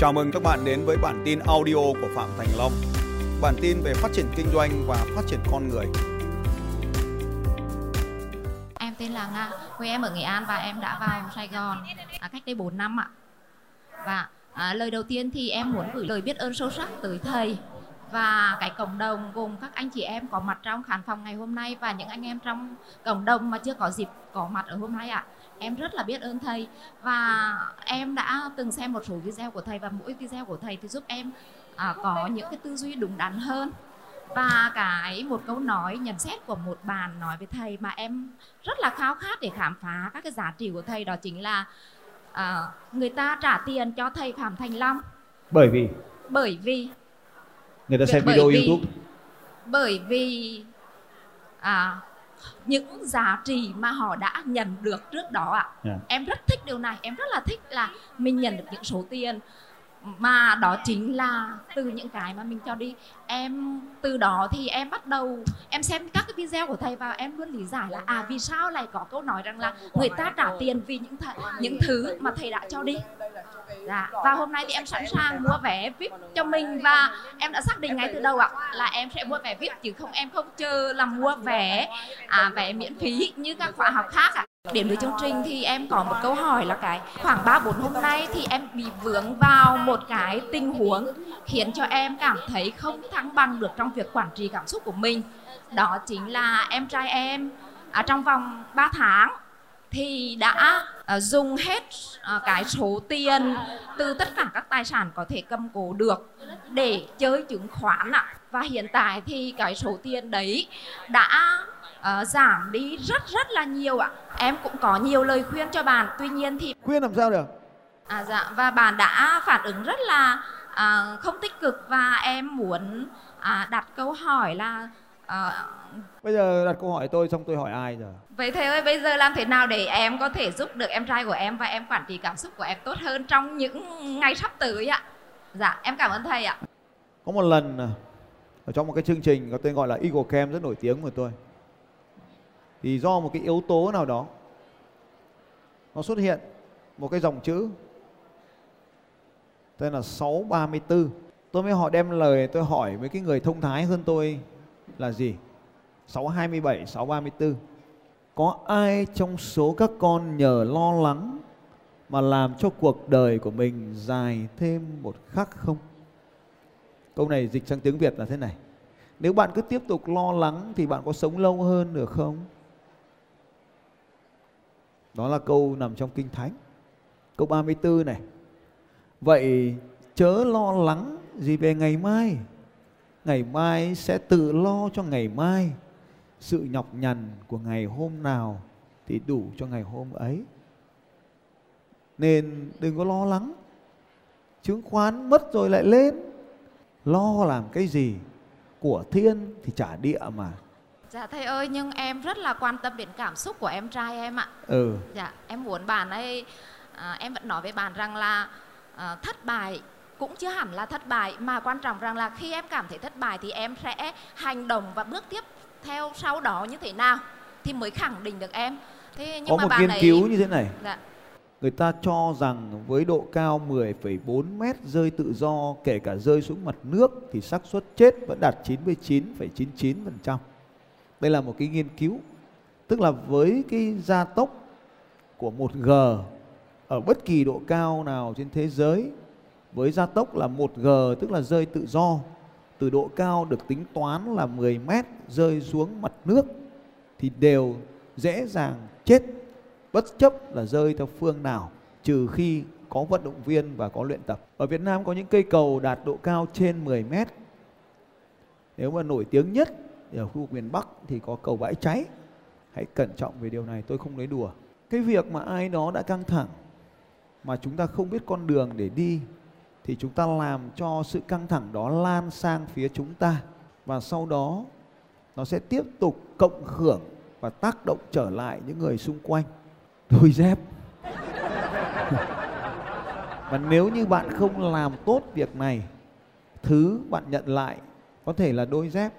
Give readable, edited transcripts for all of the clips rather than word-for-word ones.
Chào mừng các bạn đến với bản tin audio của Phạm Thành Long. Bản tin về phát triển kinh doanh và phát triển con người. Em tên là Nga, quê em ở Nghệ An và em đã vào Sài Gòn cách đây 4 năm ạ. Và lời đầu tiên thì em muốn gửi lời biết ơn sâu sắc tới thầy và cái cộng đồng gồm các anh chị em có mặt trong khán phòng ngày hôm nay và những anh em trong cộng đồng mà chưa có dịp có mặt ở hôm nay ạ. Em rất là biết ơn thầy và em đã từng xem một số video của thầy và mỗi video của thầy thì giúp em có những cái tư duy đúng đắn hơn. Và một câu nói nhận xét của một bạn nói về thầy mà em rất là khao khát để khám phá các cái giá trị của thầy, đó chính là người ta trả tiền cho thầy Phạm Thành Long. Bởi vì người ta xem video YouTube. Bởi vì những giá trị mà họ đã nhận được trước đó ạ. Em rất thích điều này, em rất là thích là mình nhận được những số tiền mà đó chính là từ những cái mà mình cho đi. Em từ đó thì em bắt đầu em xem các cái video của thầy và em luôn lý giải là vì sao lại có câu nói rằng là người ta trả tiền vì những thứ mà thầy đã cho đi. Và hôm nay thì em sẵn sàng mua vé VIP cho mình và em đã xác định ngay từ đầu ạ là em sẽ mua vé VIP chứ em không chờ là mua vé miễn phí như các khóa học khác ạ. Đến với chương trình thì em có một câu hỏi là khoảng 3-4 hôm nay thì em bị vướng vào một cái tình huống khiến cho em cảm thấy không thăng bằng được trong việc quản trị cảm xúc của mình. Đó chính là em trai em trong vòng 3 tháng thì đã dùng hết cái số tiền từ tất cả các tài sản có thể cầm cố được để chơi chứng khoán ạ. Và hiện tại thì cái số tiền đấy đã giảm đi rất là nhiều ạ. Em cũng có nhiều lời khuyên cho bạn, tuy nhiên thì khuyên làm sao được? Và bạn đã phản ứng rất là không tích cực và em muốn đặt câu hỏi là bây giờ đặt câu hỏi tôi xong tôi hỏi ai rồi? Vậy thầy ơi, bây giờ làm thế nào để em có thể giúp được em trai của em và em quản trị cảm xúc của em tốt hơn trong những ngày sắp tới ạ? Em cảm ơn thầy ạ. Có một lần ở trong một cái chương trình có tên gọi là Eagle Camp rất nổi tiếng của tôi, thì do một cái yếu tố nào đó nó xuất hiện một cái dòng chữ tên là 634. Tôi mới đem lời tôi hỏi với cái người thông thái hơn tôi là gì? 627, 634. Có ai trong số các con nhờ lo lắng mà làm cho cuộc đời của mình dài thêm một khắc không? Câu này dịch sang tiếng Việt là thế này: nếu bạn cứ tiếp tục lo lắng thì bạn có sống lâu hơn được không? Đó là câu nằm trong Kinh Thánh. Câu 34 này: vậy chớ lo lắng gì về ngày mai sẽ tự lo cho ngày mai. Sự nhọc nhằn của ngày hôm nào thì đủ cho ngày hôm ấy. Nên đừng có lo lắng. Chứng khoán mất rồi lại lên, lo làm cái gì? Của thiên thì trả địa mà. Thầy ơi, nhưng em rất là quan tâm đến cảm xúc của em trai em ạ. Em muốn bạn ấy, em vẫn nói với bạn rằng là thất bại cũng chưa hẳn là thất bại, mà quan trọng rằng là khi em cảm thấy thất bại thì em sẽ hành động và bước tiếp theo sau đó như thế nào thì mới khẳng định được em. Thế nhưng có mà một nghiên cứu như thế này. Người ta cho rằng với độ cao 10,4 mét rơi tự do, kể cả rơi xuống mặt nước, thì xác suất chết vẫn đạt 99,99%. Đây là một cái nghiên cứu. Tức là với cái gia tốc của 1G ở bất kỳ độ cao nào trên thế giới, với gia tốc là 1G tức là rơi tự do, từ độ cao được tính toán là 10 mét rơi xuống mặt nước thì đều dễ dàng chết, bất chấp là rơi theo phương nào, trừ khi có vận động viên và có luyện tập. Ở Việt Nam có những cây cầu đạt độ cao trên 10 mét. Nếu mà nổi tiếng nhất ở khu vực miền Bắc thì có cầu Bãi Cháy. Hãy cẩn trọng về điều này, tôi không nói đùa. Cái việc mà ai đó đã căng thẳng mà chúng ta không biết con đường để đi thì chúng ta làm cho sự căng thẳng đó lan sang phía chúng ta, và sau đó nó sẽ tiếp tục cộng hưởng và tác động trở lại những người xung quanh. Đôi dép. Và nếu như bạn không làm tốt việc này, thứ bạn nhận lại có thể là đôi dép.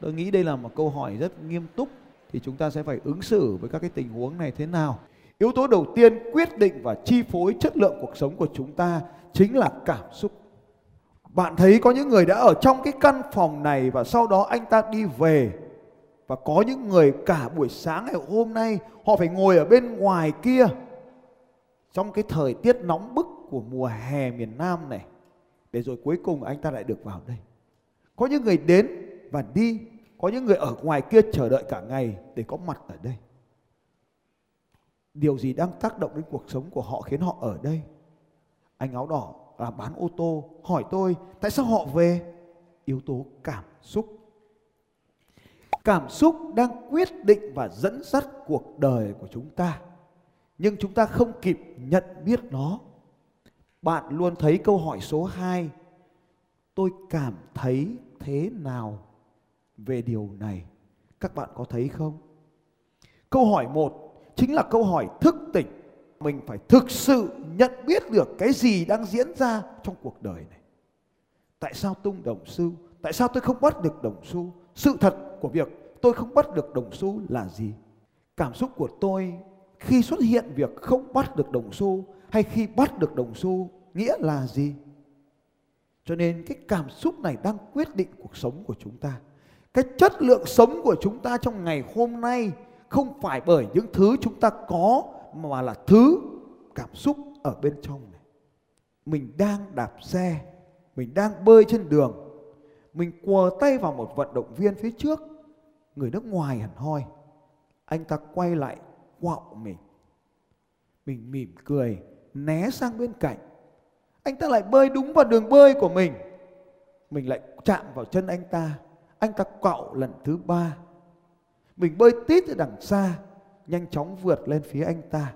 Tôi nghĩ đây là một câu hỏi rất nghiêm túc, thì chúng ta sẽ phải ứng xử với các cái tình huống này thế nào. Yếu tố đầu tiên quyết định và chi phối chất lượng cuộc sống của chúng ta chính là cảm xúc. Bạn thấy có những người đã ở trong cái căn phòng này và sau đó anh ta đi về. Và có những người cả buổi sáng ngày hôm nay họ phải ngồi ở bên ngoài kia trong cái thời tiết nóng bức của mùa hè miền Nam này, để rồi cuối cùng anh ta lại được vào đây. Có những người đến và đi, có những người ở ngoài kia chờ đợi cả ngày để có mặt ở đây. Điều gì đang tác động đến cuộc sống của họ khiến họ ở đây? Anh áo đỏ làm bán ô tô hỏi tôi tại sao họ về? Yếu tố cảm xúc. Cảm xúc đang quyết định và dẫn dắt cuộc đời của chúng ta, nhưng chúng ta không kịp nhận biết nó. Bạn luôn thấy câu hỏi số 2, tôi cảm thấy thế nào về điều này? Các bạn có thấy không? Câu hỏi 1 chính là câu hỏi thức tỉnh. Mình phải thực sự nhận biết được cái gì đang diễn ra trong cuộc đời này. Tại sao tung đồng xu? Tại sao tôi không bắt được đồng xu? Sự thật của việc tôi không bắt được đồng xu là gì? Cảm xúc của tôi khi xuất hiện việc không bắt được đồng xu hay khi bắt được đồng xu nghĩa là gì? Cho nên cái cảm xúc này đang quyết định cuộc sống của chúng ta. Cái chất lượng sống của chúng ta trong ngày hôm nay không phải bởi những thứ chúng ta có mà là thứ cảm xúc ở bên trong này. Mình đang đạp xe, mình đang bơi trên đường, mình quờ tay vào một vận động viên phía trước, người nước ngoài hẳn hoi, anh ta quay lại quạo mình. Mình mỉm cười, né sang bên cạnh. Anh ta lại bơi đúng vào đường bơi của mình. Mình lại chạm vào chân anh ta. Anh ta quạo lần thứ 3. Mình bơi tít ở đằng xa, nhanh chóng vượt lên phía anh ta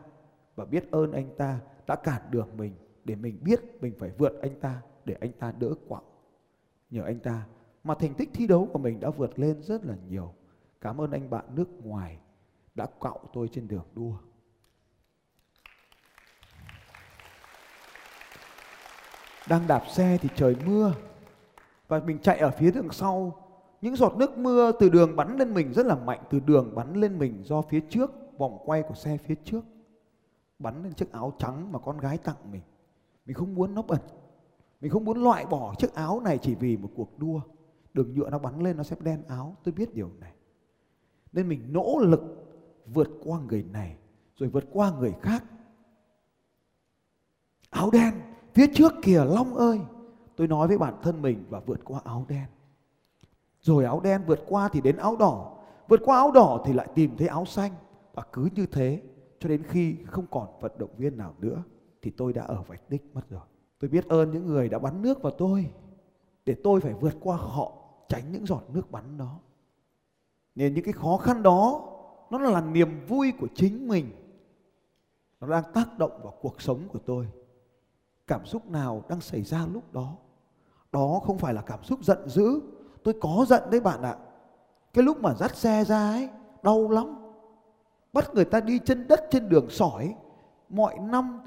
và biết ơn anh ta đã cản đường mình, để mình biết mình phải vượt anh ta để anh ta đỡ quạo. Nhờ anh ta mà thành tích thi đấu của mình đã vượt lên rất là nhiều. Cảm ơn anh bạn nước ngoài đã quạo tôi trên đường đua. Đang đạp xe thì trời mưa và mình chạy ở phía đằng sau. Những giọt nước mưa từ đường bắn lên mình rất là mạnh, từ đường bắn lên mình do phía trước, vòng quay của xe phía trước bắn lên chiếc áo trắng mà con gái tặng mình. Mình không muốn nó bẩn, mình không muốn loại bỏ chiếc áo này chỉ vì một cuộc đua. Đường nhựa nó bắn lên nó sẽ đen áo, tôi biết điều này. Nên mình nỗ lực vượt qua người này rồi vượt qua người khác. Áo đen phía trước kìa Long ơi, tôi nói với bản thân mình và vượt qua áo đen. Rồi áo đen vượt qua thì đến áo đỏ, vượt qua áo đỏ thì lại tìm thấy áo xanh. Và cứ như thế cho đến khi không còn vận động viên nào nữa thì tôi đã ở vạch đích mất rồi. Tôi biết ơn những người đã bắn nước vào tôi để tôi phải vượt qua họ, tránh những giọt nước bắn đó. Nên những cái khó khăn đó nó là niềm vui của chính mình. Nó đang tác động vào cuộc sống của tôi. Cảm xúc nào đang xảy ra lúc đó? Đó không phải là cảm xúc giận dữ. Tôi có giận đấy bạn ạ. Cái lúc mà dắt xe ra ấy, đau lắm. Bắt người ta đi chân đất trên đường sỏi. Mọi năm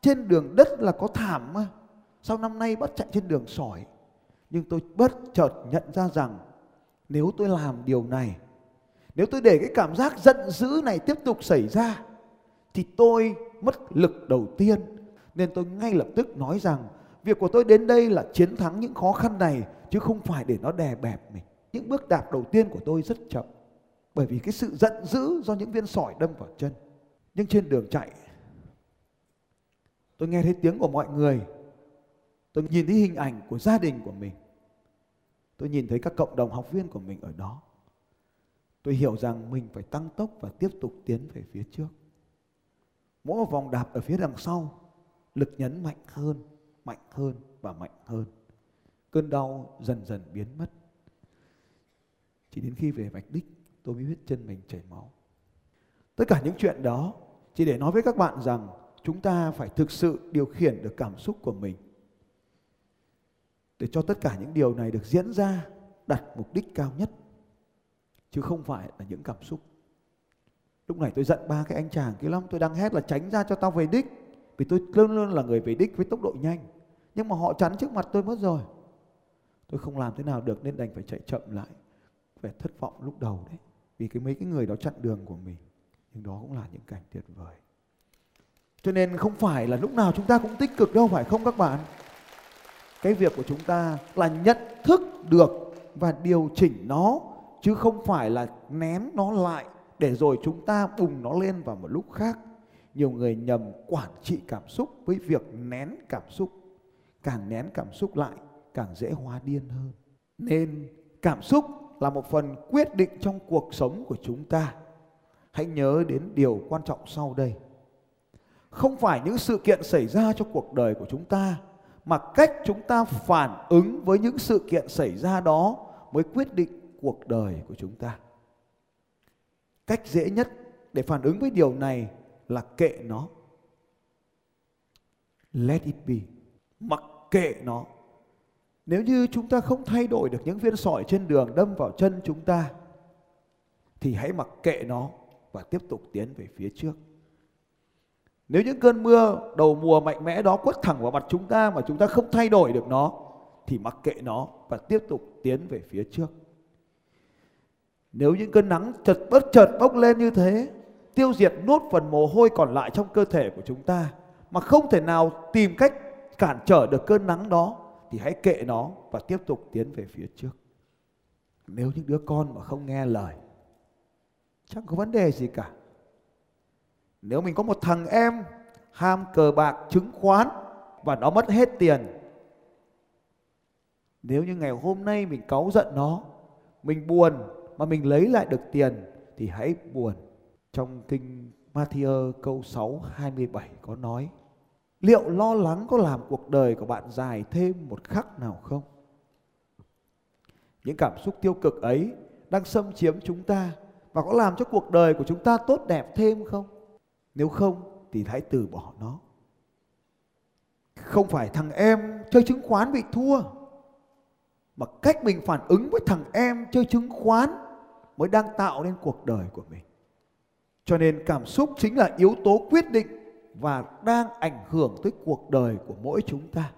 trên đường đất là có thảm mà. Sao năm nay bắt chạy trên đường sỏi? Nhưng tôi bất chợt nhận ra rằng nếu tôi làm điều này, nếu tôi để cái cảm giác giận dữ này tiếp tục xảy ra thì tôi mất lực đầu tiên. Nên tôi ngay lập tức nói rằng việc của tôi đến đây là chiến thắng những khó khăn này chứ không phải để nó đè bẹp mình. Những bước đạp đầu tiên của tôi rất chậm bởi vì cái sự giận dữ do những viên sỏi đâm vào chân. Nhưng trên đường chạy tôi nghe thấy tiếng của mọi người. Tôi nhìn thấy hình ảnh của gia đình của mình. Tôi nhìn thấy các cộng đồng học viên của mình ở đó. Tôi hiểu rằng mình phải tăng tốc và tiếp tục tiến về phía trước. Mỗi một vòng đạp ở phía đằng sau, lực nhấn mạnh hơn và mạnh hơn. Cơn đau dần dần biến mất. Chỉ đến khi về vạch đích tôi mới biết chân mình chảy máu. Tất cả những chuyện đó chỉ để nói với các bạn rằng chúng ta phải thực sự điều khiển được cảm xúc của mình. Để cho tất cả những điều này được diễn ra đạt mục đích cao nhất, chứ không phải là những cảm xúc. Lúc này tôi giận ba cái anh chàng kia lắm. Tôi đang hét là tránh ra cho tao về đích, vì tôi luôn luôn là người về đích với tốc độ nhanh. Nhưng mà họ chắn trước mặt tôi mất rồi. Tôi không làm thế nào được nên đành phải chạy chậm lại. Phải thất vọng lúc đầu đấy, vì mấy cái người đó chặn đường của mình. Nhưng đó cũng là những cảnh tuyệt vời. Cho nên không phải là lúc nào chúng ta cũng tích cực đâu, phải không các bạn? Cái việc của chúng ta là nhận thức được và điều chỉnh nó, chứ không phải là ném nó lại để rồi chúng ta bùng nó lên vào một lúc khác. Nhiều người nhầm quản trị cảm xúc với việc nén cảm xúc. Càng nén cảm xúc lại càng dễ hóa điên hơn. Nên cảm xúc là một phần quyết định trong cuộc sống của chúng ta. Hãy nhớ đến điều quan trọng sau đây. Không phải những sự kiện xảy ra trong cuộc đời của chúng ta, mà cách chúng ta phản ứng với những sự kiện xảy ra đó mới quyết định cuộc đời của chúng ta. Cách dễ nhất để phản ứng với điều này là kệ nó. Let it be. Mặc kệ nó. Nếu như chúng ta không thay đổi được những viên sỏi trên đường đâm vào chân chúng ta, thì hãy mặc kệ nó và tiếp tục tiến về phía trước. Nếu những cơn mưa đầu mùa mạnh mẽ đó quất thẳng vào mặt chúng ta mà chúng ta không thay đổi được nó, thì mặc kệ nó và tiếp tục tiến về phía trước. Nếu những cơn nắng chợt bốc lên như thế, tiêu diệt nốt phần mồ hôi còn lại trong cơ thể của chúng ta, mà không thể nào tìm cách cản trở được cơn nắng đó, thì hãy kệ nó và tiếp tục tiến về phía trước. Nếu những đứa con mà không nghe lời, chẳng có vấn đề gì cả. Nếu mình có một thằng em ham cờ bạc, chứng khoán và nó mất hết tiền, nếu như ngày hôm nay mình cáu giận nó, mình buồn mà mình lấy lại được tiền, thì hãy buồn. Trong kinh Matthew câu 6:27 có nói: liệu lo lắng có làm cuộc đời của bạn dài thêm một khắc nào không? Những cảm xúc tiêu cực ấy đang xâm chiếm chúng ta, và có làm cho cuộc đời của chúng ta tốt đẹp thêm không? Nếu không thì hãy từ bỏ nó. Không phải thằng em chơi chứng khoán bị thua, mà cách mình phản ứng với thằng em chơi chứng khoán mới đang tạo nên cuộc đời của mình. Cho nên cảm xúc chính là yếu tố quyết định và đang ảnh hưởng tới cuộc đời của mỗi chúng ta.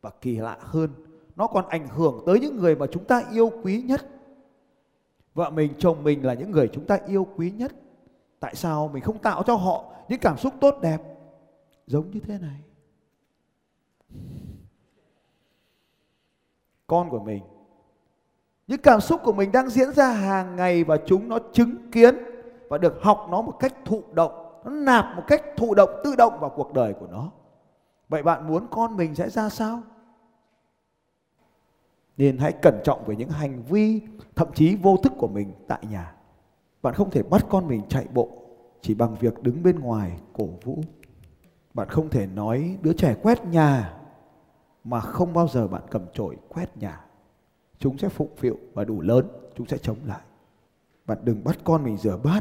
Và kỳ lạ hơn, nó còn ảnh hưởng tới những người mà chúng ta yêu quý nhất. Vợ mình, chồng mình là những người chúng ta yêu quý nhất. Tại sao mình không tạo cho họ những cảm xúc tốt đẹp giống như thế này? Con của mình, những cảm xúc của mình đang diễn ra hàng ngày, và chúng nó chứng kiến và được học nó một cách thụ động. Nó nạp một cách thụ động, tự động vào cuộc đời của nó. Vậy bạn muốn con mình sẽ ra sao? Nên hãy cẩn trọng về những hành vi thậm chí vô thức của mình tại nhà. Bạn không thể bắt con mình chạy bộ chỉ bằng việc đứng bên ngoài cổ vũ. Bạn không thể nói đứa trẻ quét nhà mà không bao giờ bạn cầm chổi quét nhà. Chúng sẽ phụng phịu và đủ lớn, chúng sẽ chống lại. Bạn đừng bắt con mình rửa bát.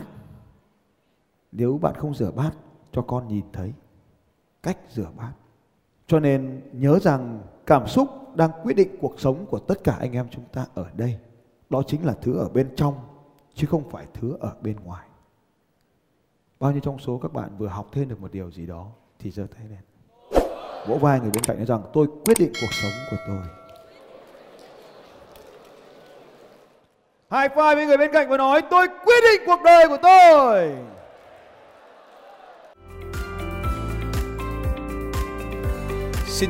Nếu bạn không rửa bát, cho con nhìn thấy cách rửa bát. Cho nên nhớ rằng cảm xúc đang quyết định cuộc sống của tất cả anh em chúng ta ở đây. Đó chính là thứ ở bên trong, chứ không phải thứ ở bên ngoài. Bao nhiêu trong số các bạn vừa học thêm được một điều gì đó thì giơ tay lên, vỗ vai người bên cạnh nói rằng tôi quyết định cuộc sống của tôi. High five với người bên cạnh và nói tôi quyết định cuộc đời của tôi. Xin